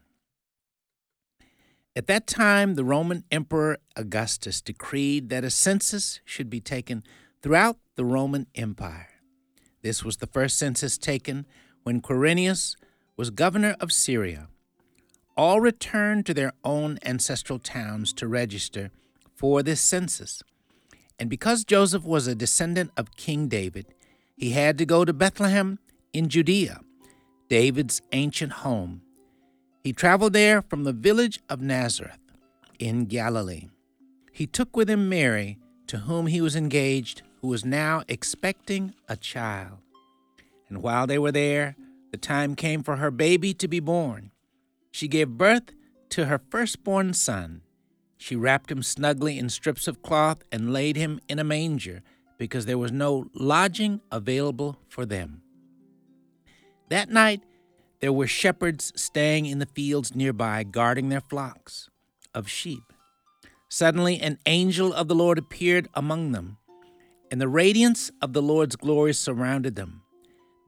At that time, the Roman Emperor Augustus decreed that a census should be taken throughout the Roman Empire. This was the first census taken when Quirinius was governor of Syria. All returned to their own ancestral towns to register for this census. And because Joseph was a descendant of King David, he had to go to Bethlehem in Judea, David's ancient home. He traveled there from the village of Nazareth in Galilee. He took with him Mary, to whom he was engaged, who was now expecting a child. And while they were there, the time came for her baby to be born. She gave birth to her firstborn son. She wrapped him snugly in strips of cloth and laid him in a manger, because there was no lodging available for them. That night, there were shepherds staying in the fields nearby, guarding their flocks of sheep. Suddenly, an angel of the Lord appeared among them, and the radiance of the Lord's glory surrounded them.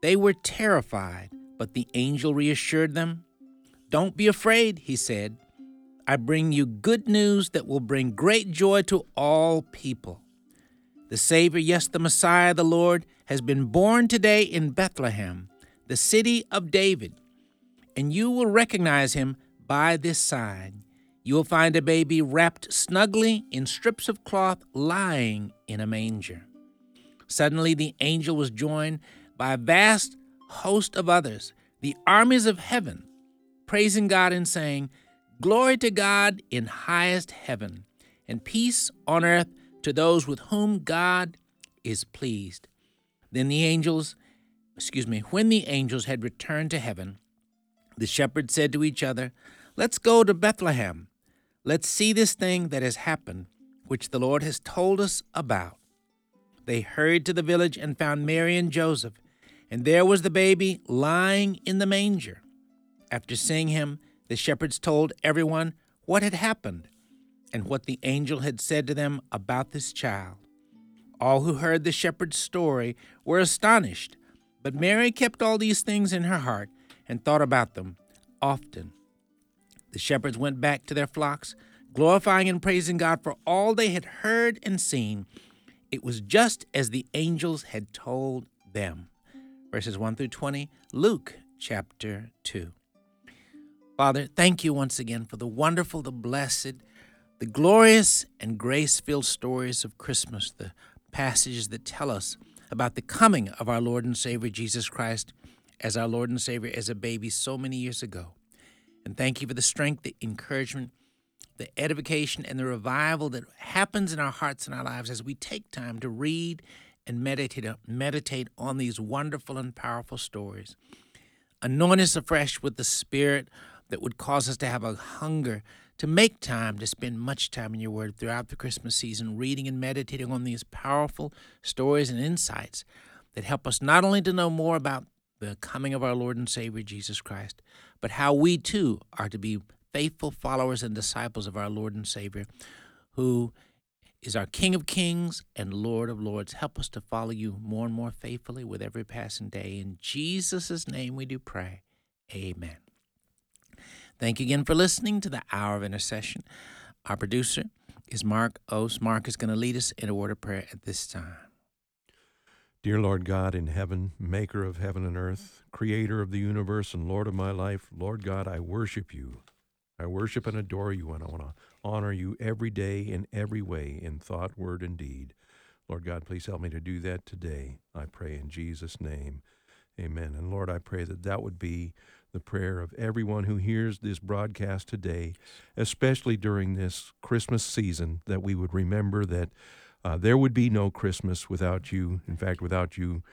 They were terrified, but the angel reassured them. "Don't be afraid," he said. "I bring you good news that will bring great joy to all people. The Savior, yes, the Messiah, the Lord, has been born today in Bethlehem, the city of David. And you will recognize him by this sign. You will find a baby wrapped snugly in strips of cloth, lying in a manger." Suddenly the angel was joined by a vast host of others, the armies of heaven, praising God and saying, "Glory to God in highest heaven, and peace on earth to those with whom God is pleased." Then when the angels had returned to heaven, the shepherds said to each other, "Let's go to Bethlehem. Let's see this thing that has happened, which the Lord has told us about." They hurried to the village and found Mary and Joseph, and there was the baby lying in the manger. After seeing him, the shepherds told everyone what had happened and what the angel had said to them about this child. All who heard the shepherd's story were astonished, but Mary kept all these things in her heart and thought about them often. The shepherds went back to their flocks, glorifying and praising God for all they had heard and seen. It was just as the angels had told them. Verses 1 through 20, Luke chapter 2. Father, thank you once again for the wonderful, the blessed, the glorious and grace-filled stories of Christmas, the passages that tell us about the coming of our Lord and Savior Jesus Christ as our Lord and Savior as a baby so many years ago. And thank you for the strength, the encouragement, the edification, and the revival that happens in our hearts and our lives as we take time to read and meditate on these wonderful and powerful stories. Anoint us afresh with the Spirit that would cause us to have a hunger to make time, to spend much time in your word throughout the Christmas season, reading and meditating on these powerful stories and insights that help us not only to know more about the coming of our Lord and Savior Jesus Christ, but how we too are to be faithful followers and disciples of our Lord and Savior, who is our King of Kings and Lord of Lords. Help us to follow you more and more faithfully with every passing day. In Jesus' name we do pray. Amen. Thank you again for listening to the Hour of Intercession. Our producer is Mark Ose. Mark is going to lead us in a word of prayer at this time. Dear Lord God in heaven, maker of heaven and earth, creator of the universe and Lord of my life, Lord God, I worship you. I worship and adore you, and I want to honor you every day in every way, in thought, word, and deed. Lord God, please help me to do that today. I pray in Jesus' name. Amen. And Lord, I pray that would be the prayer of everyone who hears this broadcast today, especially during this Christmas season, that we would remember that there would be no Christmas without you. In fact, without you,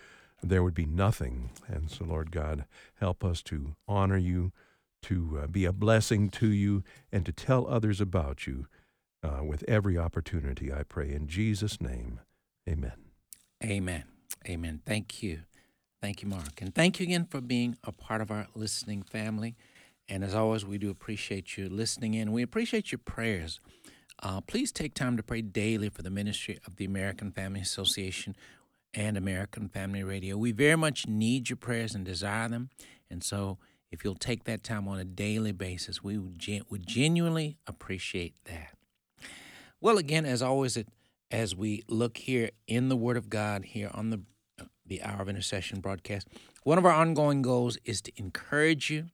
there would be nothing. And so, Lord God, help us to honor you, to be a blessing to you and to tell others about you with every opportunity, I pray. In Jesus' name, amen. Amen. Amen. Thank you. Thank you, Mark. And thank you again for being a part of our listening family. And as always, we do appreciate you listening in. We appreciate your prayers. Please take time to pray daily for the ministry of the American Family Association and American Family Radio. We very much need your prayers and desire them. And so if you'll take that time on a daily basis, we would genuinely appreciate that. Well, again, as always, as we look here in the Word of God here on the Hour of Intercession broadcast, one of our ongoing goals is to encourage you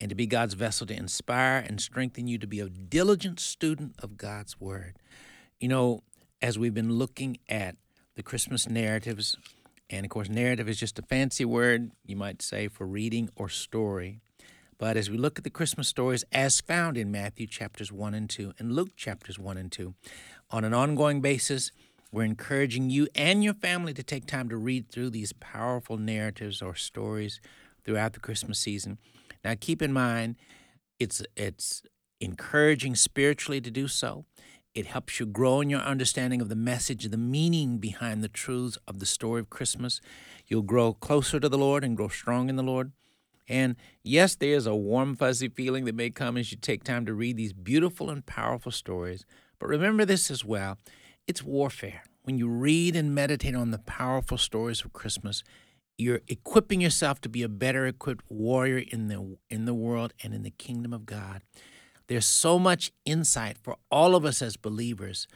and to be God's vessel to inspire and strengthen you to be a diligent student of God's Word. You know, as we've been looking at the Christmas narratives, and of course, narrative is just a fancy word, you might say, for reading or story. But as we look at the Christmas stories as found in Matthew chapters 1 and 2 and Luke chapters 1 and 2, on an ongoing basis, we're encouraging you and your family to take time to read through these powerful narratives or stories throughout the Christmas season. Now, keep in mind, it's encouraging spiritually to do so. It helps you grow in your understanding of the message, the meaning behind the truths of the story of Christmas. You'll grow closer to the Lord and grow strong in the Lord. And yes, there is a warm, fuzzy feeling that may come as you take time to read these beautiful and powerful stories. But remember this as well, it's warfare. When you read and meditate on the powerful stories of Christmas, you're equipping yourself to be a better equipped warrior in the world and in the kingdom of God. There's so much insight for all of us as believers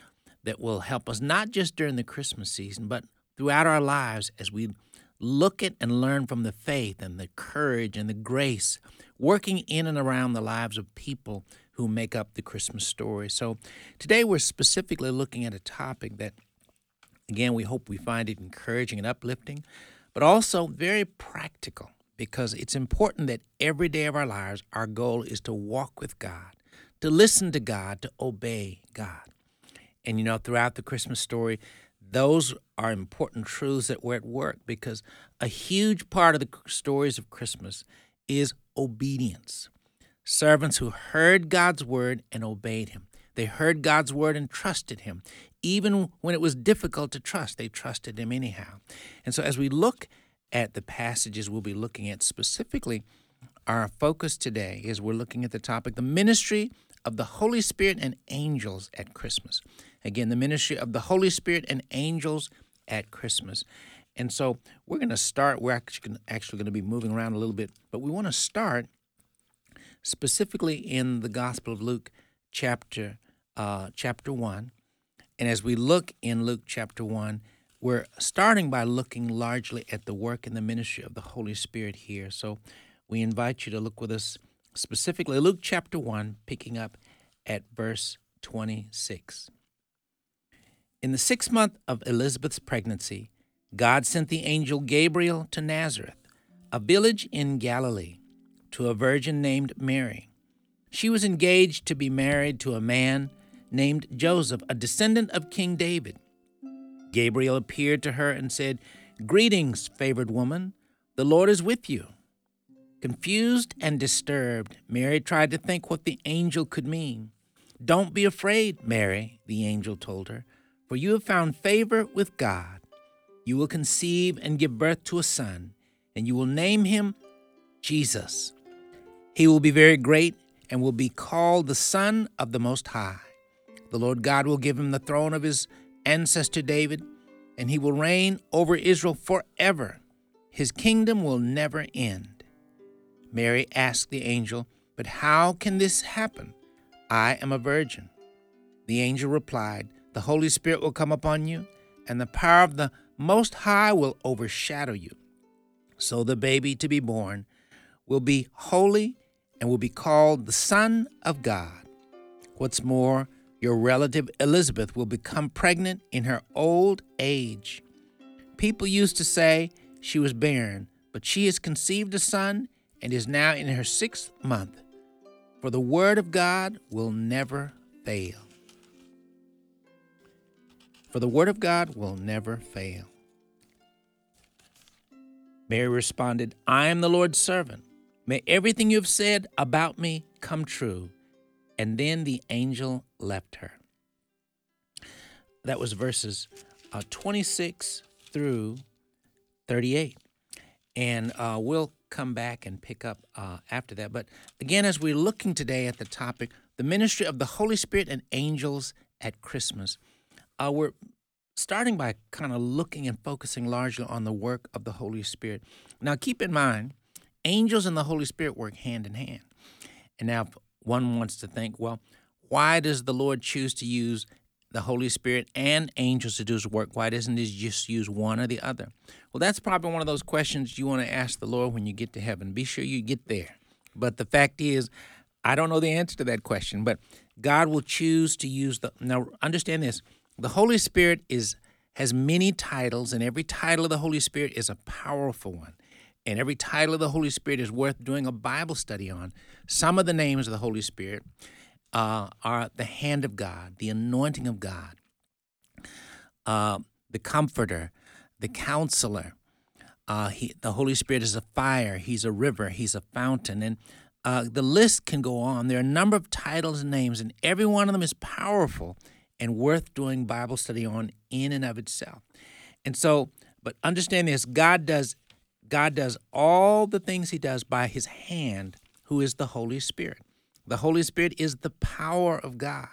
that will help us not just during the Christmas season, but throughout our lives as we look at and learn from the faith and the courage and the grace working in and around the lives of people who make up the Christmas story. So today we're specifically looking at a topic that, again, we hope we find it encouraging and uplifting, but also very practical, because it's important that every day of our lives, our goal is to walk with God, to listen to God, to obey God. And, you know, throughout the Christmas story, those are important truths that were at work, because a huge part of the stories of Christmas is obedience. Servants who heard God's word and obeyed him. They heard God's word and trusted him. Even when it was difficult to trust, they trusted him anyhow. And so as we look at the passages we'll be looking at specifically, our focus today is we're looking at the topic, the ministry of the Holy Spirit and angels at Christmas. Again, the ministry of the Holy Spirit and angels at Christmas. And so we're going to start, we're actually going to be moving around a little bit, but we want to start specifically in the Gospel of Luke chapter 1. And as we look in Luke chapter 1, we're starting by looking largely at the work and the ministry of the Holy Spirit here. So we invite you to look with us specifically Luke chapter 1, picking up at verse 26. In the 6th month of Elizabeth's pregnancy, God sent the angel Gabriel to Nazareth, a village in Galilee, to a virgin named Mary. She was engaged to be married to a man named Joseph, a descendant of King David. Gabriel appeared to her and said, "Greetings, favored woman, the Lord is with you." Confused and disturbed, Mary tried to think what the angel could mean. "Don't be afraid, Mary," the angel told her, "for you have found favor with God. You will conceive and give birth to a son, and you will name him Jesus. He will be very great and will be called the Son of the Most High. The Lord God will give him the throne of his ancestor David, and he will reign over Israel forever. His kingdom will never end." Mary asked the angel, "But how can this happen? I am a virgin." The angel replied, "The Holy Spirit will come upon you, and the power of the Most High will overshadow you. So the baby to be born will be holy and will be called the Son of God. What's more, your relative Elizabeth will become pregnant in her old age. People used to say she was barren, but she has conceived a son and is now in her 6th month. For the word of God will never fail." For the word of God will never fail. Mary responded, "I am the Lord's servant. May everything you've said about me come true." And then the angel left her. That was verses 26 through 38. And we'll come back and pick up after that. But again, as we're looking today at the topic, the ministry of the Holy Spirit and angels at Christmas, we're starting by kind of looking and focusing largely on the work of the Holy Spirit. Now, keep in mind, angels and the Holy Spirit work hand in hand. And now, if one wants to think, well, why does the Lord choose to use the Holy Spirit and angels to do his work? Why doesn't he just use one or the other? Well, that's probably one of those questions you want to ask the Lord when you get to heaven. Be sure you get there. But the fact is, I don't know the answer to that question, but God will choose to use the... Now, understand this. The Holy Spirit has many titles, and every title of the Holy Spirit is a powerful one. And every title of the Holy Spirit is worth doing a Bible study on. Some of the names of the Holy Spirit are the hand of God, the anointing of God, the comforter, the counselor. The Holy Spirit is a fire. He's a river. He's a fountain. And the list can go on. There are a number of titles and names, and every one of them is powerful and worth doing Bible study on in and of itself. And so, but understand this, God does all the things he does by his hand, who is the Holy Spirit. The Holy Spirit is the power of God.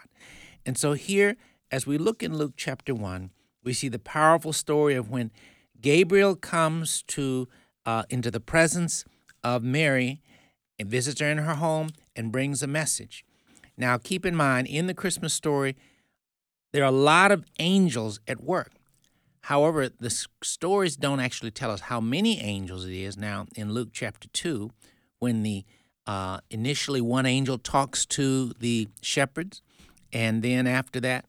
And so here, as we look in Luke chapter 1, we see the powerful story of when Gabriel comes into the presence of Mary and visits her in her home and brings a message. Now, keep in mind, in the Christmas story, there are a lot of angels at work. However, the stories don't actually tell us how many angels it is. Now, in Luke chapter 2, when the initially one angel talks to the shepherds, and then after that,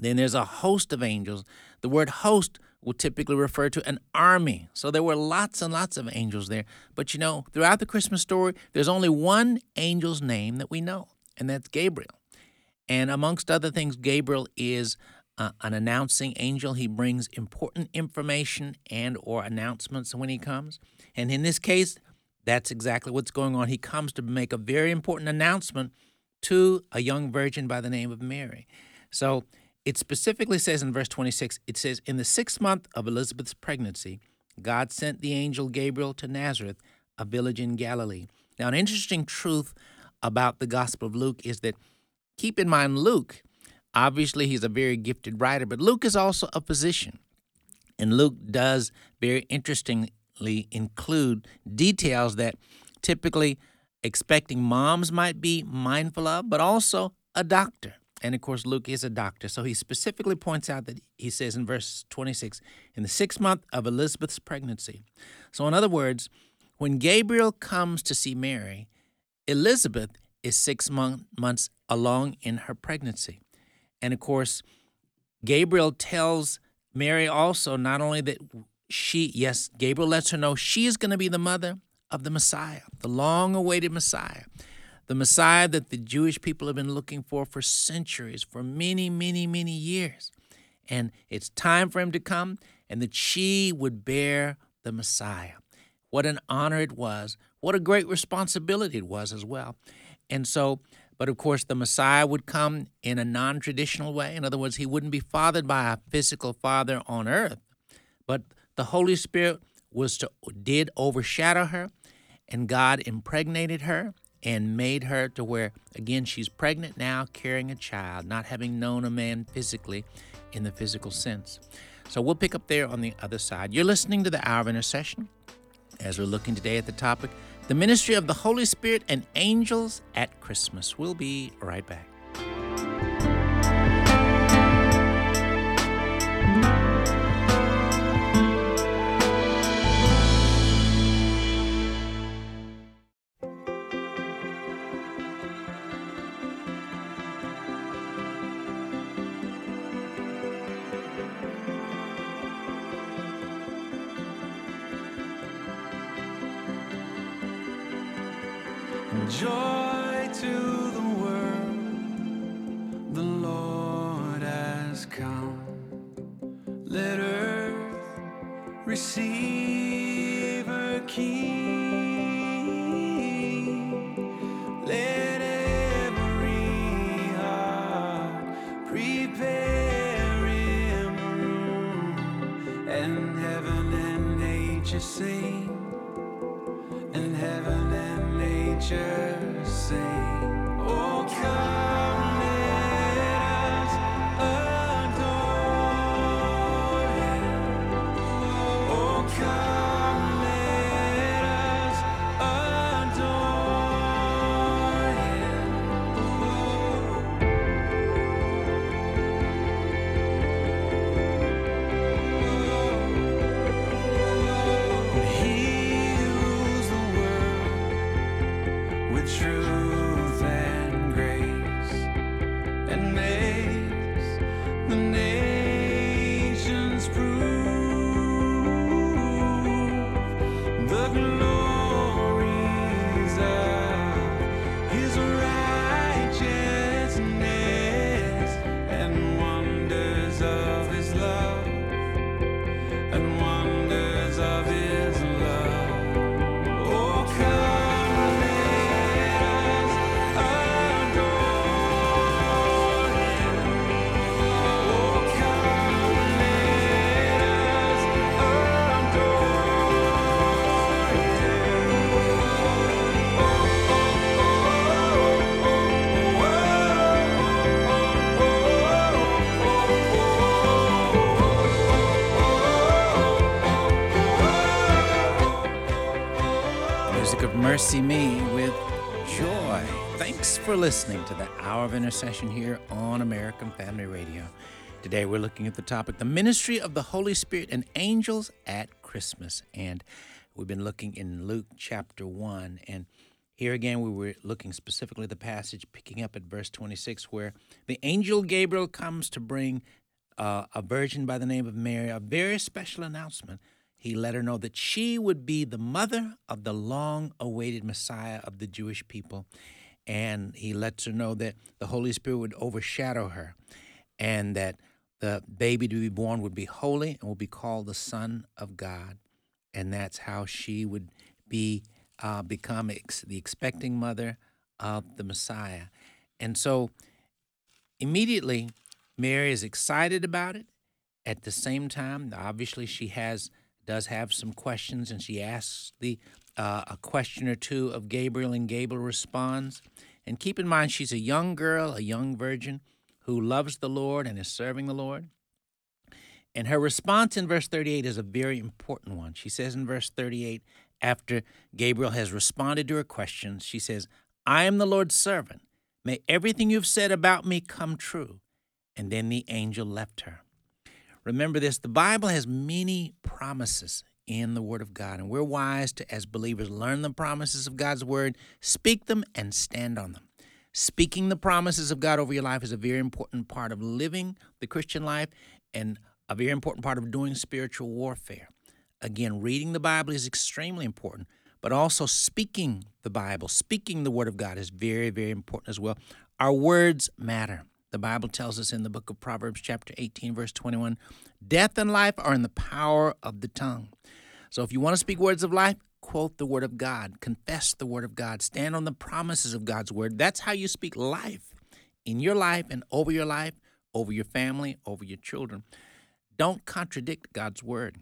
then there's a host of angels. The word host will typically refer to an army. So there were lots and lots of angels there. But, throughout the Christmas story, there's only one angel's name that we know, and that's Gabriel. And amongst other things, Gabriel is an announcing angel. He brings important information and or announcements when he comes. And in this case, that's exactly what's going on. He comes to make a very important announcement to a young virgin by the name of Mary. So it specifically says in verse 26, it says, "In the 6th month of Elizabeth's pregnancy, God sent the angel Gabriel to Nazareth, a village in Galilee." Now, an interesting truth about the Gospel of Luke is that, keep in mind, Luke, obviously he's a very gifted writer, but Luke is also a physician. And Luke does very interestingly include details that typically expecting moms might be mindful of, but also a doctor. And of course, Luke is a doctor. So he specifically points out that he says in verse 26, "In the 6th month of Elizabeth's pregnancy." So in other words, when Gabriel comes to see Mary, Elizabeth is 6 months along in her pregnancy. And of course, Gabriel tells Mary also not only that Gabriel lets her know she is going to be the mother of the Messiah, the long-awaited Messiah, the Messiah that the Jewish people have been looking for centuries, for many, many, many years. And it's time for him to come, and that she would bear the Messiah. What an honor it was. What a great responsibility it was as well. And so, but of course, the Messiah would come in a non-traditional way. In other words, he wouldn't be fathered by a physical father on earth, but the Holy Spirit did overshadow her, and God impregnated her and made her to where, again, she's pregnant now, carrying a child, not having known a man physically in the physical sense. So we'll pick up there on the other side. You're listening to the Hour of Intercession as we're looking today at the topic, the ministry of the Holy Spirit and angels at Christmas. We'll be right back. Joy to the world, the Lord has come. Let earth receive her King. creatures sing. Oh, come let us adore him. Oh, come let us adore him. He rules the world with truth. Mercy me with joy. Thanks for listening to the Hour of Intercession here on American Family Radio. Today we're looking at the topic, the ministry of the Holy Spirit and angels at Christmas. And we've been looking in Luke chapter 1. And here again we were looking specifically at the passage, picking up at verse 26, where the angel Gabriel comes to bring a virgin by the name of Mary, a very special announcement. He let her know that she would be the mother of the long-awaited Messiah of the Jewish people. And he lets her know that the Holy Spirit would overshadow her and that the baby to be born would be holy and would be called the Son of God. And that's how she would be become the expecting mother of the Messiah. And so immediately Mary is excited about it. At the same time, obviously she does have some questions, and she asks a question or two of Gabriel, and Gabriel responds. And keep in mind, she's a young girl, a young virgin, who loves the Lord and is serving the Lord. And her response in verse 38 is a very important one. She says in verse 38, after Gabriel has responded to her questions, she says, "I am the Lord's servant. May everything you've said about me come true." And then the angel left her. Remember this, the Bible has many promises in the Word of God, and we're wise to, as believers, learn the promises of God's Word, speak them, and stand on them. Speaking the promises of God over your life is a very important part of living the Christian life and a very important part of doing spiritual warfare. Again, reading the Bible is extremely important, but also speaking the Bible, speaking the Word of God is very, very important as well. Our words matter. The Bible tells us in the book of Proverbs chapter 18, verse 21, death and life are in the power of the tongue. So if you want to speak words of life, quote the Word of God, confess the Word of God, stand on the promises of God's Word. That's how you speak life in your life and over your life, over your family, over your children. Don't contradict God's Word.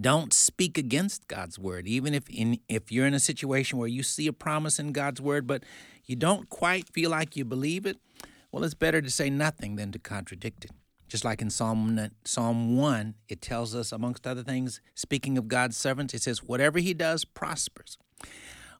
Don't speak against God's Word, even if you're in a situation where you see a promise in God's Word, but you don't quite feel like you believe it. Well, it's better to say nothing than to contradict it. Just like in Psalm 1, it tells us, amongst other things, speaking of God's servants, it says, whatever he does prospers.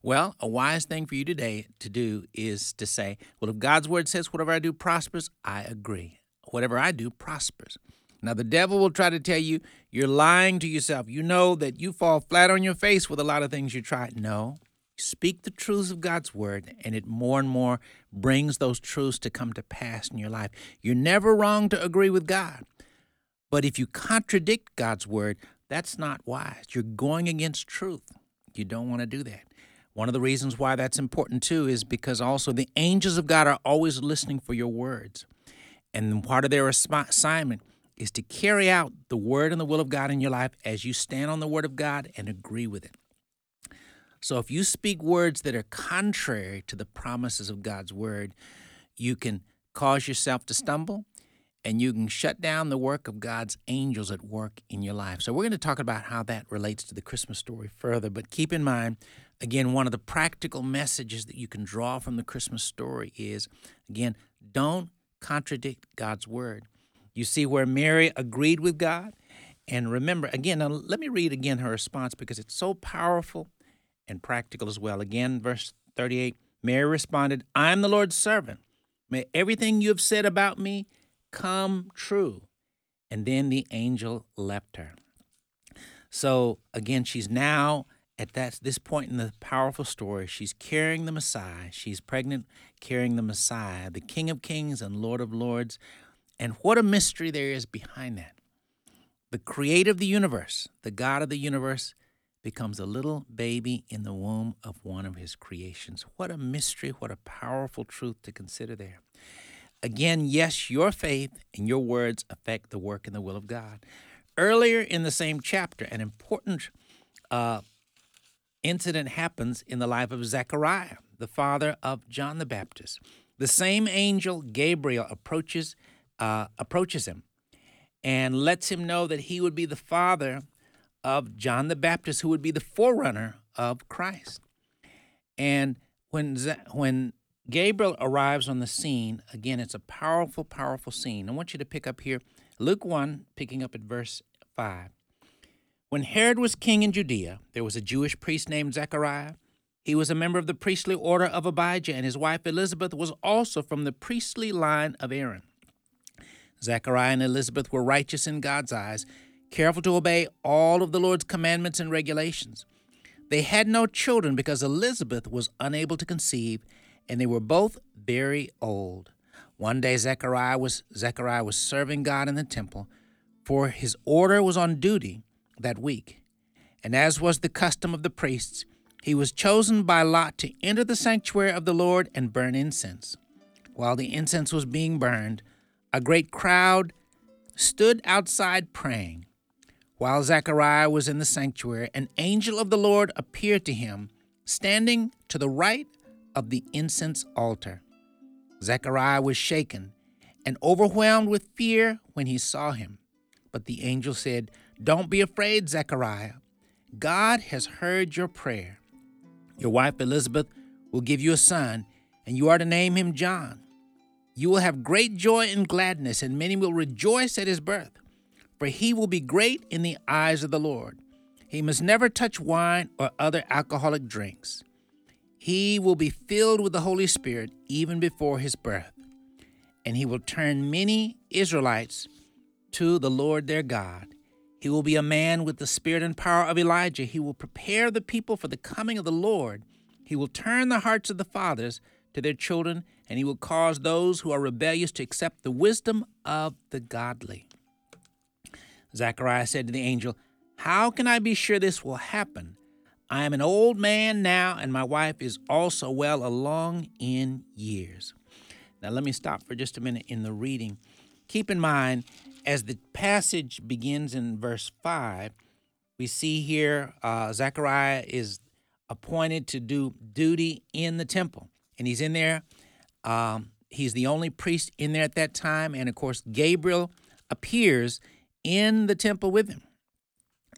Well, a wise thing for you today to do is to say, well, if God's Word says whatever I do prospers, I agree. Whatever I do prospers. Now, the devil will try to tell you you're lying to yourself. You know that you fall flat on your face with a lot of things you try. No. Speak the truths of God's Word, and it more and more brings those truths to come to pass in your life. You're never wrong to agree with God. But if you contradict God's Word, that's not wise. You're going against truth. You don't want to do that. One of the reasons why that's important, too, is because also the angels of God are always listening for your words. And part of their assignment is to carry out the Word and the will of God in your life as you stand on the Word of God and agree with it. So if you speak words that are contrary to the promises of God's Word, you can cause yourself to stumble, and you can shut down the work of God's angels at work in your life. So we're going to talk about how that relates to the Christmas story further, but keep in mind, Again, one of the practical messages that you can draw from the Christmas story is, again, don't contradict God's word. You see where Mary agreed with God? And remember, again, now let me read again her response because it's so powerful and practical as well. Again, verse 38, Mary responded, I am the Lord's servant. May everything you have said about me come true. And then the angel left her. So again, she's now at this point in the powerful story. She's carrying the Messiah. She's pregnant, carrying the Messiah, the King of Kings and Lord of Lords. And what a mystery there is behind that. The creator of the universe, the God of the universe, becomes a little baby in the womb of one of his creations. What a mystery, what a powerful truth to consider there. Again, yes, your faith and your words affect the work and the will of God. Earlier in the same chapter, an important incident happens in the life of Zechariah, the father of John the Baptist. The same angel, Gabriel, approaches him and lets him know that he would be the father of John the Baptist, who would be the forerunner of Christ. And when Gabriel arrives on the scene, again, it's a powerful, powerful scene. I want you to pick up here, Luke 1, picking up at verse 5. When Herod was king in Judea, there was a Jewish priest named Zechariah. He was a member of the priestly order of Abijah, and his wife Elizabeth was also from the priestly line of Aaron. Zechariah and Elizabeth were righteous in God's eyes, careful to obey all of the Lord's commandments and regulations. They had no children because Elizabeth was unable to conceive, and they were both very old. One day Zechariah was serving God in the temple, for his order was on duty that week. And as was the custom of the priests, he was chosen by lot to enter the sanctuary of the Lord and burn incense. While the incense was being burned, a great crowd stood outside praying. While Zechariah was in the sanctuary, an angel of the Lord appeared to him, standing to the right of the incense altar. Zechariah was shaken and overwhelmed with fear when he saw him. But the angel said, Don't be afraid, Zechariah. God has heard your prayer. Your wife Elizabeth will give you a son, and you are to name him John. You will have great joy and gladness, and many will rejoice at his birth, for he will be great in the eyes of the Lord. He must never touch wine or other alcoholic drinks. He will be filled with the Holy Spirit even before his birth, and he will turn many Israelites to the Lord their God. He will be a man with the spirit and power of Elijah. He will prepare the people for the coming of the Lord. He will turn the hearts of the fathers to their children, and he will cause those who are rebellious to accept the wisdom of the godly. Zechariah said to the angel, How can I be sure this will happen? I am an old man now, and my wife is also well along in years. Now, let me stop for just a minute in the reading. Keep in mind, as the passage begins in verse 5, we see here Zechariah is appointed to do duty in the temple, and he's in there. He's the only priest in there at that time, and, of course, Gabriel appears in the temple with him.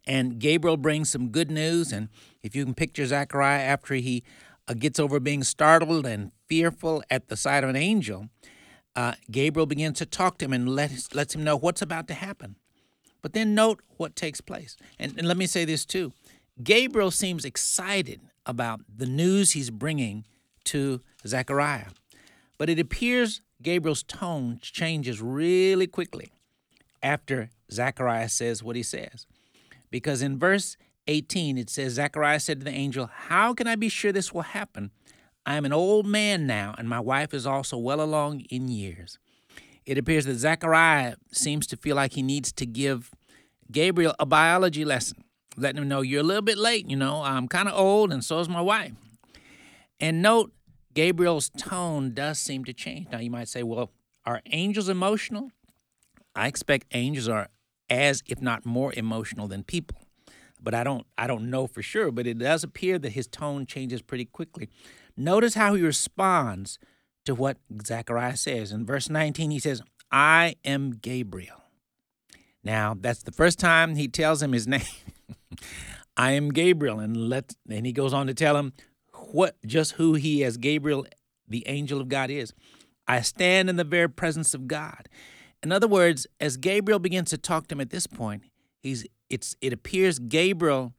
And Gabriel brings some good news, and if you can picture Zechariah after he gets over being startled and fearful at the sight of an angel, Gabriel begins to talk to him and lets him know what's about to happen. But then note what takes place. And let me say this too. Gabriel seems excited about the news he's bringing to Zechariah. But it appears Gabriel's tone changes really quickly after Zechariah says what he says. Because in verse 18, it says, Zechariah said to the angel, How can I be sure this will happen? I am an old man now, and my wife is also well along in years. It appears that Zechariah seems to feel like he needs to give Gabriel a biology lesson, letting him know you're a little bit late, I'm kind of old, and so is my wife. And note, Gabriel's tone does seem to change. Now, you might say, well, are angels emotional? I expect angels are as if not more emotional than people. But I don't know for sure, but it does appear that his tone changes pretty quickly. Notice how he responds to what Zechariah says. In verse 19, he says, I am Gabriel. Now, that's the first time he tells him his name. I am Gabriel. And he goes on to tell him who he as Gabriel, the angel of God, is. I stand in the very presence of God. In other words, as Gabriel begins to talk to him at this point, it appears Gabriel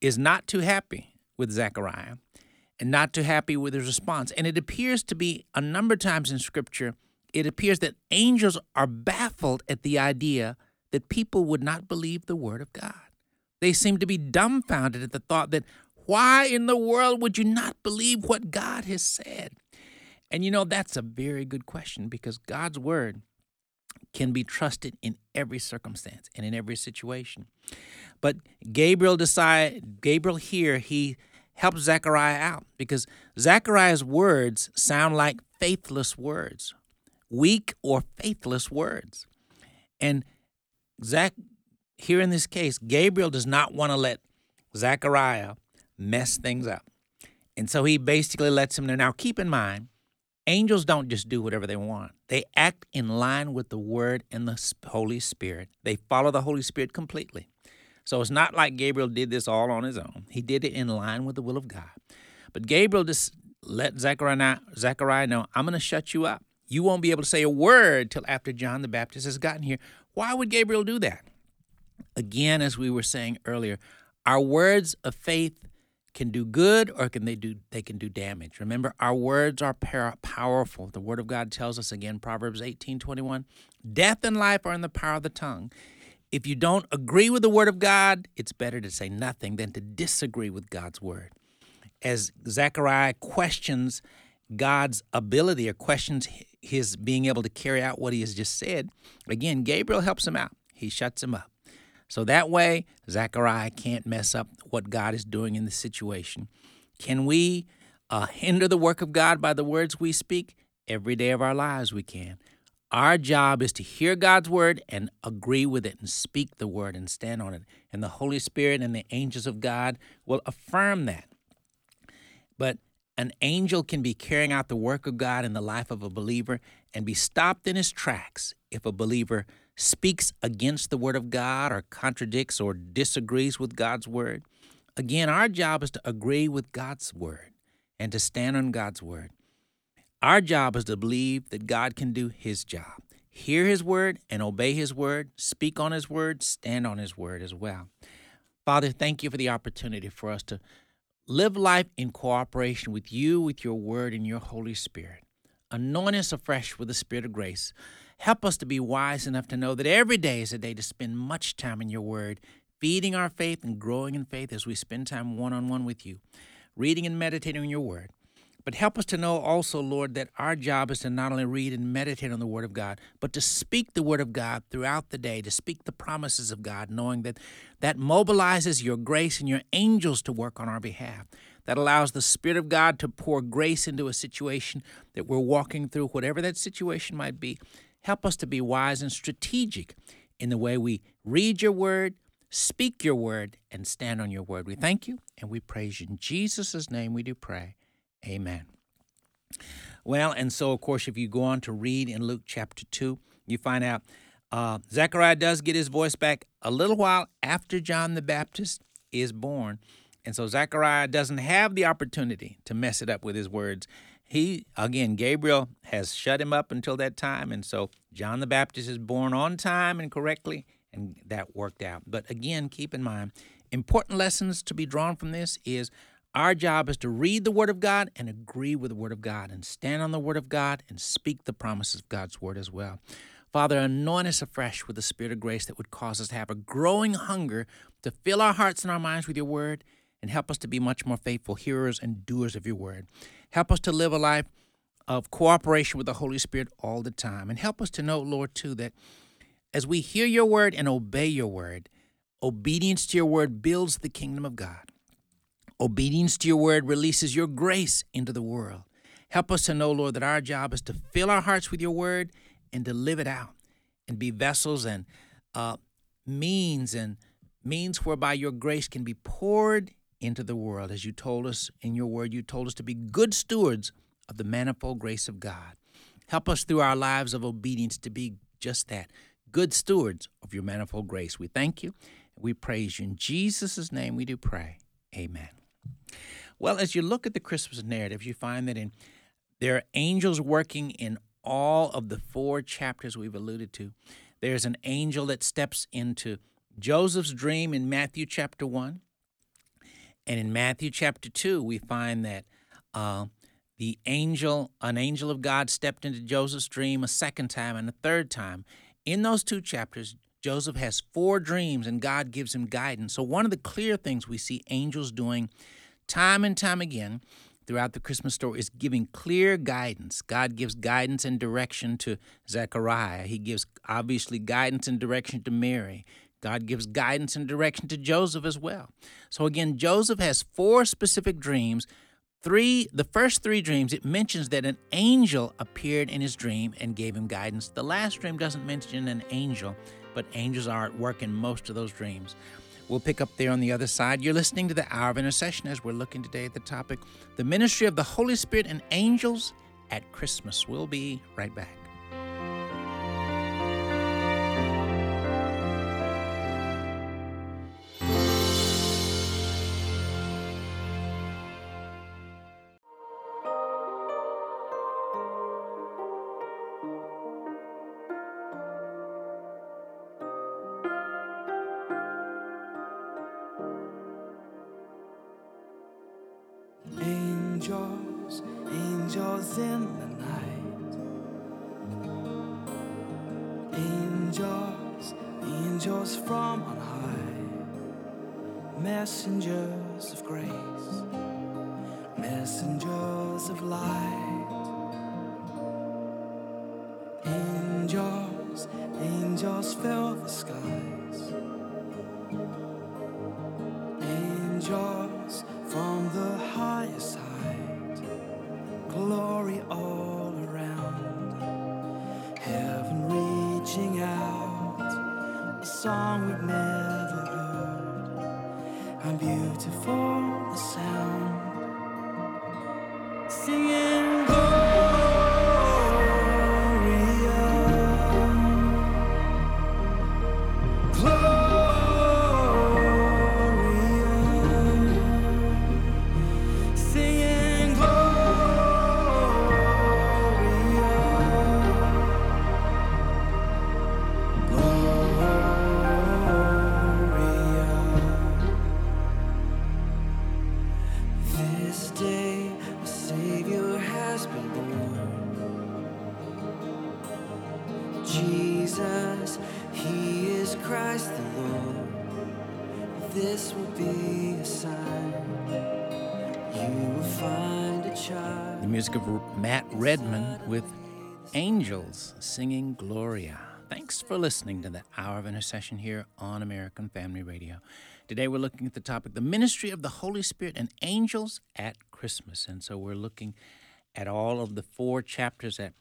is not too happy with Zechariah and not too happy with his response. And it appears to be a number of times in Scripture, it appears that angels are baffled at the idea that people would not believe the word of God. They seem to be dumbfounded at the thought that why in the world would you not believe what God has said? And you know, that's a very good question, because God's word can be trusted in every circumstance and in every situation. But Gabriel here, he helps Zechariah out, because Zechariah's words sound like faithless words, weak or faithless words. And here in this case, Gabriel does not want to let Zechariah mess things up. And so he basically lets him know. Now, keep in mind, angels don't just do whatever they want. They act in line with the Word and the Holy Spirit. They follow the Holy Spirit completely. So it's not like Gabriel did this all on his own. He did it in line with the will of God. But Gabriel just let Zechariah know, I'm going to shut you up. You won't be able to say a word till after John the Baptist has gotten here. Why would Gabriel do that? Again, as we were saying earlier, our words of faith can do good, or they can do damage. Remember, our words are powerful. The Word of God tells us again, Proverbs 18:21, death and life are in the power of the tongue. If you don't agree with the Word of God, it's better to say nothing than to disagree with God's Word. As Zechariah questions God's ability or questions his being able to carry out what he has just said, again, Gabriel helps him out. He shuts him up. So that way, Zechariah can't mess up what God is doing in the situation. Can we hinder the work of God by the words we speak? Every day of our lives we can. Our job is to hear God's word and agree with it and speak the word and stand on it. And the Holy Spirit and the angels of God will affirm that. But an angel can be carrying out the work of God in the life of a believer and be stopped in his tracks if a believer speaks against the word of God or contradicts or disagrees with God's word. Again, our job is to agree with God's word and to stand on God's word. Our job is to believe that God can do his job. Hear his word and obey his word, speak on his word, stand on his word as well. Father, thank you for the opportunity for us to live life in cooperation with you, with your word and your Holy Spirit. Anoint us afresh with the Spirit of grace. Help us to be wise enough to know that every day is a day to spend much time in your word, feeding our faith and growing in faith as we spend time one-on-one with you, reading and meditating on your word. But help us to know also, Lord, that our job is to not only read and meditate on the word of God, but to speak the word of God throughout the day, to speak the promises of God, knowing that that mobilizes your grace and your angels to work on our behalf. That allows the Spirit of God to pour grace into a situation that we're walking through, whatever that situation might be. Help us to be wise and strategic in the way we read your word, speak your word, and stand on your word. We thank you and we praise you. In Jesus' name we do pray. Amen. Well, and so, of course, if you go on to read in Luke chapter 2, you find out Zechariah does get his voice back a little while after John the Baptist is born. And so Zechariah doesn't have the opportunity to mess it up with his words. Gabriel has shut him up until that time, and so John the Baptist is born on time and correctly, and that worked out. But again, keep in mind, important lessons to be drawn from this is our job is to read the Word of God and agree with the Word of God and stand on the Word of God and speak the promises of God's Word as well. Father, anoint us afresh with the Spirit of grace that would cause us to have a growing hunger to fill our hearts and our minds with your Word, and help us to be much more faithful hearers and doers of your word. Help us to live a life of cooperation with the Holy Spirit all the time. And help us to know, Lord, too, that as we hear your word and obey your word, obedience to your word builds the kingdom of God. Obedience to your word releases your grace into the world. Help us to know, Lord, that our job is to fill our hearts with your word and to live it out and be vessels and means whereby your grace can be poured into the world. As you told us in your word, you told us to be good stewards of the manifold grace of God. Help us through our lives of obedience to be just that, good stewards of your manifold grace. We thank you We praise you. In Jesus' name we do pray. Amen. Well, as you look at the Christmas narrative, you find that there are angels working in all of the four chapters we've alluded to. There's an angel that steps into Joseph's dream in Matthew chapter 1. And in Matthew chapter 2, we find that an angel of God stepped into Joseph's dream a second time and a third time. In those two chapters, Joseph has four dreams and God gives him guidance. So one of the clear things we see angels doing time and time again throughout the Christmas story is giving clear guidance. God gives guidance and direction to Zechariah. He gives, obviously, guidance and direction to Mary. God gives guidance and direction to Joseph as well. So again, Joseph has four specific dreams. The first three dreams, it mentions that an angel appeared in his dream and gave him guidance. The last dream doesn't mention an angel, but angels are at work in most of those dreams. We'll pick up there on the other side. You're listening to the Hour of Intercession as we're looking today at the topic, the ministry of the Holy Spirit and angels at Christmas. We'll be right back. Angels, angels in the night. Angels, angels from on high. Messengers of grace, messengers of light. Angels, angels fill the skies. Angels from the highest height, glory all around, heaven reaching out, a song we've never heard, how beautiful the sound, singing Gloria, Gloria. Of Matt Redman with Angels Singing Gloria. Thanks for listening to the Hour of Intercession here on American Family Radio. Today we're looking at the topic, the ministry of the Holy Spirit and angels at Christmas. And so we're looking at all of the four chapters that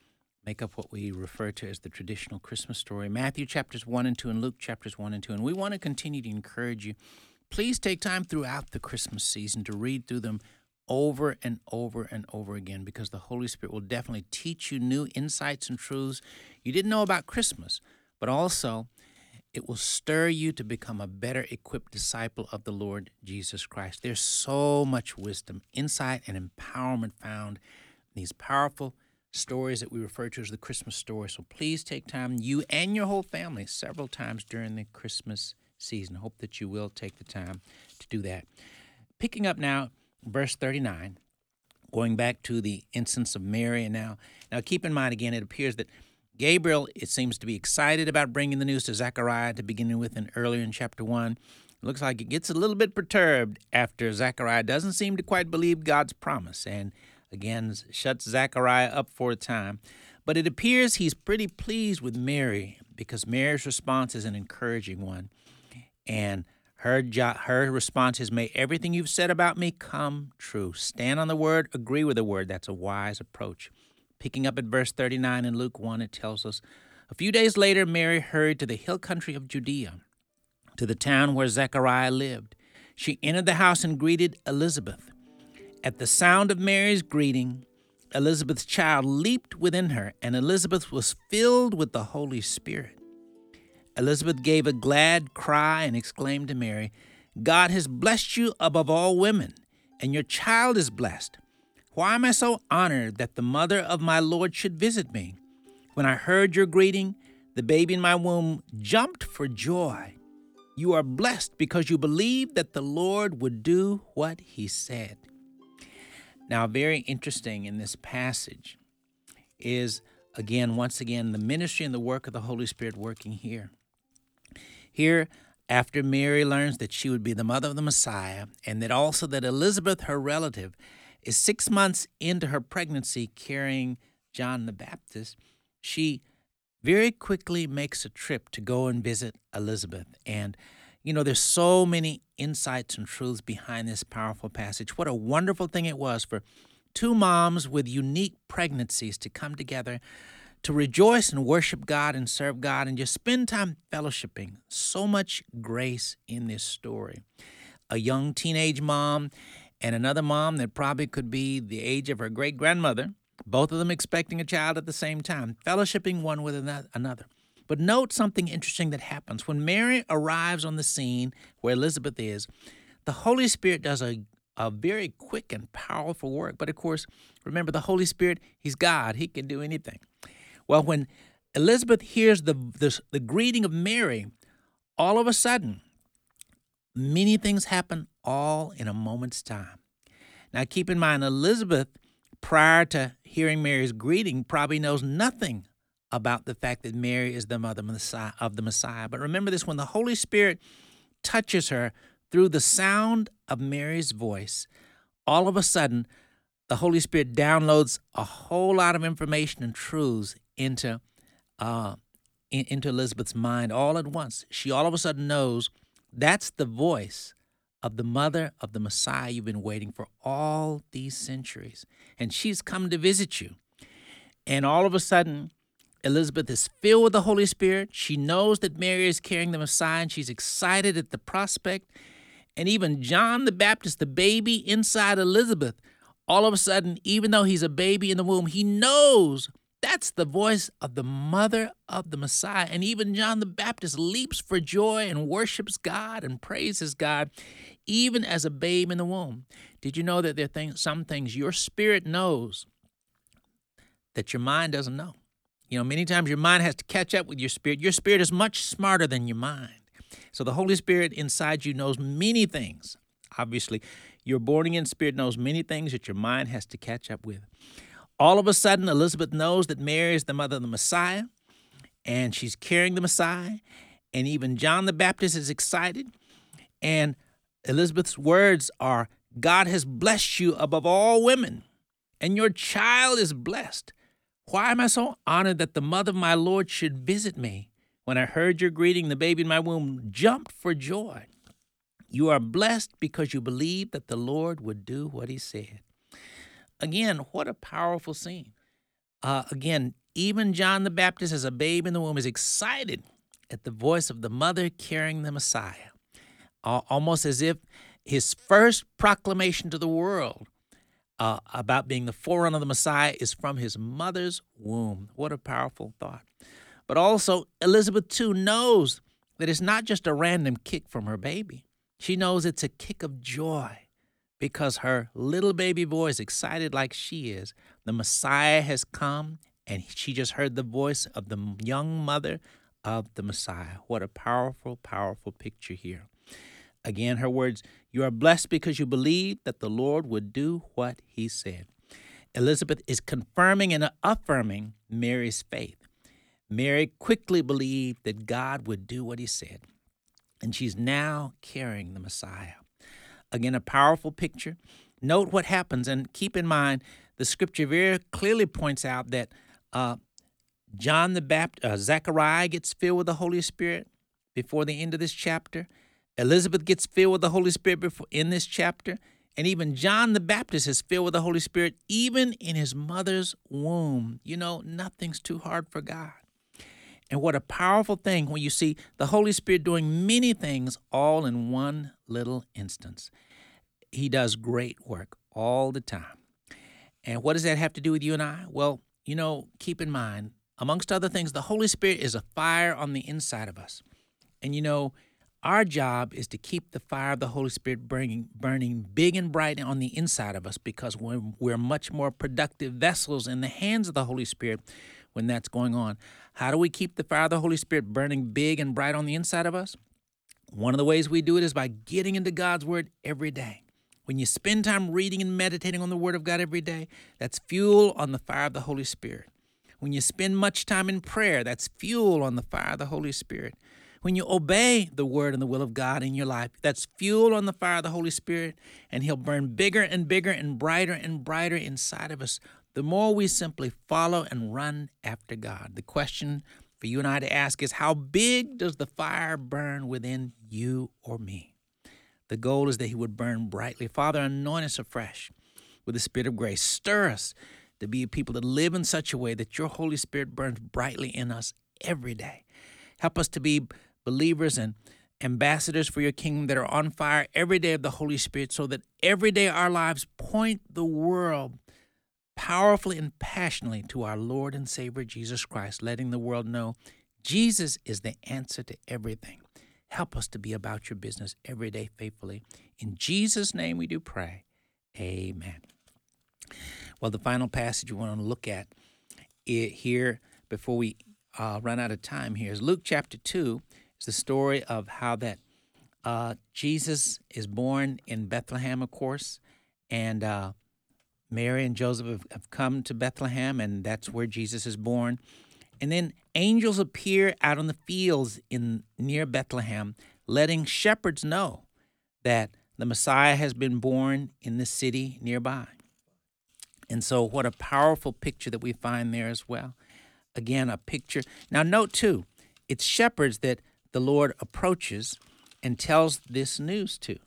make up what we refer to as the traditional Christmas story, Matthew chapters 1 and 2 and Luke chapters 1 and 2. And we want to continue to encourage you, please take time throughout the Christmas season to read through them over and over and over again, because the Holy Spirit will definitely teach you new insights and truths you didn't know about Christmas, but also it will stir you to become a better equipped disciple of the Lord Jesus Christ. There's so much wisdom, insight, and empowerment found in these powerful stories that we refer to as the Christmas story. So please take time, you and your whole family, several times during the Christmas season. Hope that you will take the time to do that. Picking up now, verse 39, going back to the instance of Mary. And now keep in mind, again, it appears that Gabriel, it seems to be excited about bringing the news to Zechariah to begin with, and earlier in chapter 1. It looks like it gets a little bit perturbed after Zechariah doesn't seem to quite believe God's promise, and again shuts Zechariah up for a time. But it appears he's pretty pleased with Mary, because Mary's response is an encouraging one. And her response is, may everything you've said about me come true. Stand on the word, agree with the word. That's a wise approach. Picking up at verse 39 in Luke 1, it tells us, a few days later, Mary hurried to the hill country of Judea, to the town where Zechariah lived. She entered the house and greeted Elizabeth. At the sound of Mary's greeting, Elizabeth's child leaped within her, and Elizabeth was filled with the Holy Spirit. Elizabeth gave a glad cry and exclaimed to Mary, "God has blessed you above all women, and your child is blessed. Why am I so honored that the mother of my Lord should visit me? When I heard your greeting, the baby in my womb jumped for joy. You are blessed because you believed that the Lord would do what he said." Now, very interesting in this passage is, once again, the ministry and the work of the Holy Spirit working here. Here, after Mary learns that she would be the mother of the Messiah, and that also that Elizabeth, her relative, is 6 months into her pregnancy carrying John the Baptist, she very quickly makes a trip to go and visit Elizabeth. And, there's so many insights and truths behind this powerful passage. What a wonderful thing it was for two moms with unique pregnancies to come together to rejoice and worship God and serve God and just spend time fellowshipping. So much grace in this story. A young teenage mom and another mom that probably could be the age of her great-grandmother, both of them expecting a child at the same time, fellowshipping one with another. But note something interesting that happens. When Mary arrives on the scene where Elizabeth is, the Holy Spirit does a very quick and powerful work. But of course, remember, the Holy Spirit, he's God. He can do anything. Well, when Elizabeth hears the greeting of Mary, all of a sudden, many things happen all in a moment's time. Now, keep in mind, Elizabeth, prior to hearing Mary's greeting, probably knows nothing about the fact that Mary is the mother of the Messiah. But remember this, when the Holy Spirit touches her through the sound of Mary's voice, all of a sudden, the Holy Spirit downloads a whole lot of information and truths into Elizabeth's mind all at once. She all of a sudden knows that's the voice of the mother of the Messiah you've been waiting for all these centuries. And she's come to visit you. And all of a sudden, Elizabeth is filled with the Holy Spirit. She knows that Mary is carrying the Messiah, and she's excited at the prospect. And even John the Baptist, the baby inside Elizabeth, all of a sudden, even though he's a baby in the womb, he knows that's the voice of the mother of the Messiah. And even John the Baptist leaps for joy and worships God and praises God, even as a babe in the womb. Did you know that there are some things your spirit knows that your mind doesn't know? Many times your mind has to catch up with your spirit. Your spirit is much smarter than your mind. So the Holy Spirit inside you knows many things. Obviously, your born-again spirit knows many things that your mind has to catch up with. All of a sudden, Elizabeth knows that Mary is the mother of the Messiah, and she's carrying the Messiah, and even John the Baptist is excited. And Elizabeth's words are, "God has blessed you above all women, and your child is blessed. Why am I so honored that the mother of my Lord should visit me? When I heard your greeting, the baby in my womb jumped for joy. You are blessed because you believed that the Lord would do what he said." Again, what a powerful scene. Even John the Baptist as a babe in the womb is excited at the voice of the mother carrying the Messiah, almost as if his first proclamation to the world about being the forerunner of the Messiah is from his mother's womb. What a powerful thought. But also, Elizabeth, too, knows that it's not just a random kick from her baby. She knows it's a kick of joy because her little baby boy is excited like she is. The Messiah has come, and she just heard the voice of the young mother of the Messiah. What a powerful, powerful picture here. Again, her words, "You are blessed because you believed that the Lord would do what he said." Elizabeth is confirming and affirming Mary's faith. Mary quickly believed that God would do what he said, and she's now carrying the Messiah. Again, a powerful picture. Note what happens, and keep in mind, the scripture very clearly points out that Zechariah gets filled with the Holy Spirit before the end of this chapter. Elizabeth gets filled with the Holy Spirit in this chapter. And even John the Baptist is filled with the Holy Spirit, even in his mother's womb. Nothing's too hard for God. And what a powerful thing when you see the Holy Spirit doing many things all in one little instance. He does great work all the time. And what does that have to do with you and I? Well, keep in mind, Amongst other things, the Holy Spirit is a fire on the inside of us. And you know, our job is to keep the fire of the Holy Spirit burning big and bright on the inside of us, because we're much more productive vessels in the hands of the Holy Spirit when that's going on. How do we keep the fire of the Holy Spirit burning big and bright on the inside of us? One of the ways we do it is by getting into God's Word every day. When you spend time reading and meditating on the Word of God every day, that's fuel on the fire of the Holy Spirit. When you spend much time in prayer, that's fuel on the fire of the Holy Spirit. When you obey the Word and the will of God in your life, that's fuel on the fire of the Holy Spirit, and He'll burn bigger and bigger and brighter inside of us. The more we simply follow and run after God. The question for you and I to ask is, how big does the fire burn within you or me? The goal is that He would burn brightly. Father, anoint us afresh with the Spirit of grace. Stir us to be a people that live in such a way that Your Holy Spirit burns brightly in us every day. Help us to be believers and ambassadors for Your kingdom that are on fire every day of the Holy Spirit, so that every day our lives point the world powerfully and passionately to our Lord and Savior Jesus Christ, letting the world know Jesus is the answer to everything. Help us to be about Your business every day faithfully. In Jesus' name we do pray. Amen. Well, the final passage we want to look at here before we run out of time here is Luke chapter 2. It's the story of how that Jesus is born in Bethlehem, of course, and Mary and Joseph have come to Bethlehem, and that's where Jesus is born. And then angels appear out on the fields near Bethlehem, letting shepherds know that the Messiah has been born in the city nearby. And so what a powerful picture that we find there as well. Again, a picture. Now note, too, it's shepherds that the Lord approaches and tells this news to.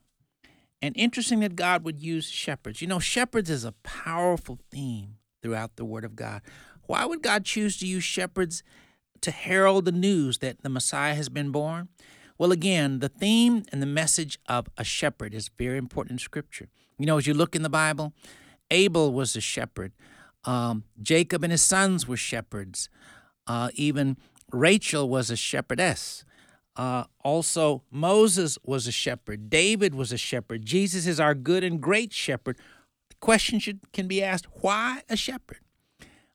And interesting that God would use shepherds. You know, shepherds is a powerful theme throughout the Word of God. Why would God choose to use shepherds to herald the news that the Messiah has been born? Well, again, the theme and the message of a shepherd is very important in Scripture. You know, as you look in the Bible, Abel was a shepherd. Jacob and his sons were shepherds. Even Rachel was a shepherdess. Also, Moses was a shepherd. David was a shepherd. Jesus is our good and great shepherd. The question can be asked, why a shepherd?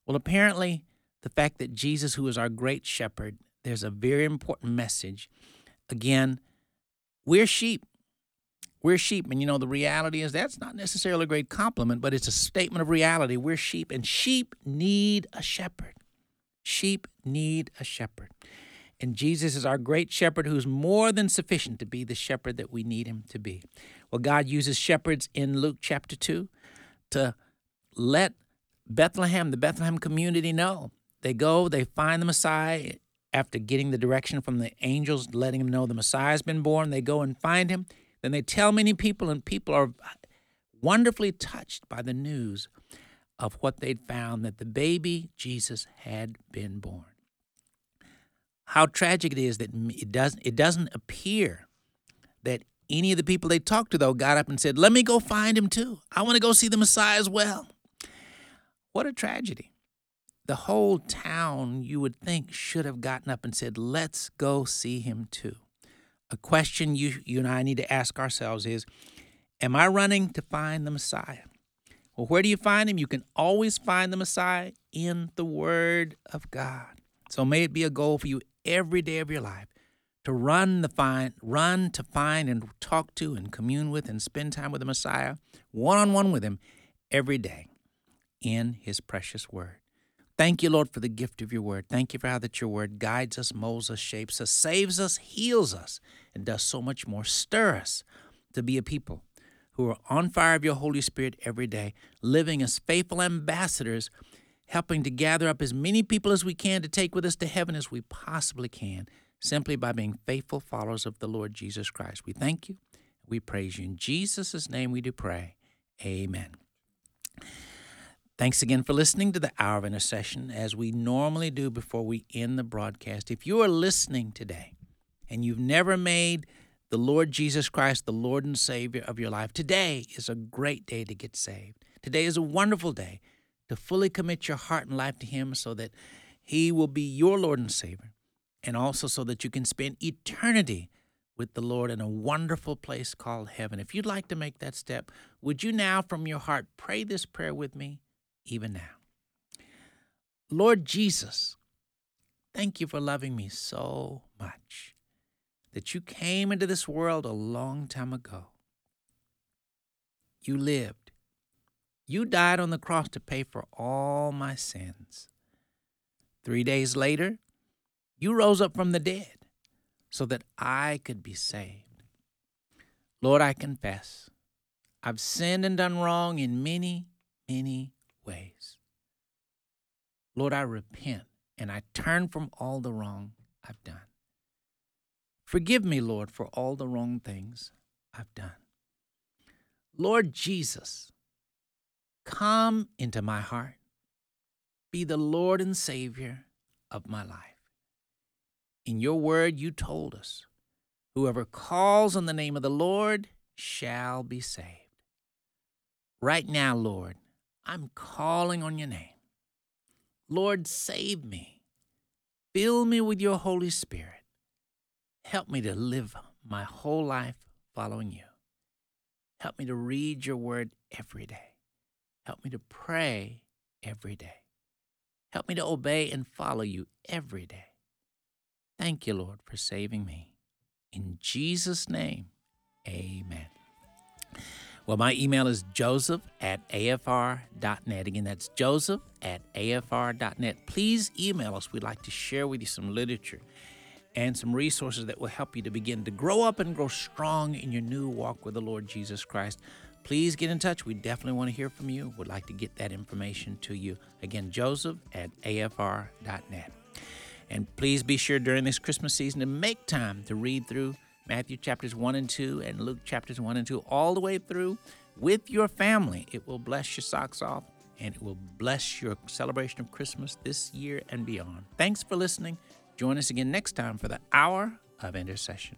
Well, apparently, the fact that Jesus, who is our great shepherd, there's a very important message. Again, we're sheep. We're sheep. And, you know, the reality is that's not necessarily a great compliment, but it's a statement of reality. We're sheep, and sheep need a shepherd. Sheep need a shepherd. And Jesus is our great shepherd, who's more than sufficient to be the shepherd that we need Him to be. Well, God uses shepherds in Luke chapter 2 to let the Bethlehem community know. They go, they find the Messiah after getting the direction from the angels, letting them know the Messiah's been born. They go and find Him. Then they tell many people, and people are wonderfully touched by the news of what they'd found, that the baby Jesus had been born. How tragic it is that it doesn't appear that any of the people they talked to, though, got up and said, let me go find Him too. I want to go see the Messiah as well. What a tragedy. The whole town, you would think, should have gotten up and said, let's go see Him too. A question you and I need to ask ourselves is, am I running to find the Messiah? Well, where do you find Him? You can always find the Messiah in the Word of God. So may it be a goal for you every day of your life to run to find and talk to and commune with and spend time with the Messiah, one-on-one with Him every day in His precious Word. Thank You, Lord, for the gift of Your Word. Thank You for how that Your Word guides us, molds us, shapes us, saves us, heals us, and does so much more. Stir us to be a people who are on fire of Your Holy Spirit every day, living as faithful ambassadors, helping to gather up as many people as we can to take with us to heaven as we possibly can, simply by being faithful followers of the Lord Jesus Christ. We thank You. We praise You. In Jesus' name we do pray. Amen. Thanks again for listening to the Hour of Intercession, as we normally do before we end the broadcast. If you are listening today and you've never made the Lord Jesus Christ the Lord and Savior of your life, today is a great day to get saved. Today is a wonderful day to fully commit your heart and life to Him, so that He will be your Lord and Savior, and also so that you can spend eternity with the Lord in a wonderful place called heaven. If you'd like to make that step, would you now from your heart pray this prayer with me even now? Lord Jesus, thank you for loving me so much that you came into this world a long time ago. You lived. You died on the cross to pay for all my sins. 3 days later, you rose up from the dead so that I could be saved. Lord, I confess I've sinned and done wrong in many, many ways. Lord, I repent and I turn from all the wrong I've done. Forgive me, Lord, for all the wrong things I've done. Lord Jesus, come into my heart. Be the Lord and Savior of my life. In your word, you told us, whoever calls on the name of the Lord shall be saved. Right now, Lord, I'm calling on your name. Lord, save me. Fill me with your Holy Spirit. Help me to live my whole life following you. Help me to read your word every day. Help me to pray every day. Help me to obey and follow you every day. Thank you, Lord, for saving me. In Jesus' name, amen. Well, my email is joseph@afr.net. Again, that's joseph@afr.net. Please email us. We'd like to share with you some literature and some resources that will help you to begin to grow up and grow strong in your new walk with the Lord Jesus Christ. Please get in touch. We definitely want to hear from you. We'd like to get that information to you. Again, joseph@afr.net. And please be sure during this Christmas season to make time to read through Matthew chapters 1 and 2 and Luke chapters 1 and 2 all the way through with your family. It will bless your socks off, and it will bless your celebration of Christmas this year and beyond. Thanks for listening. Join us again next time for the Hour of Intercession.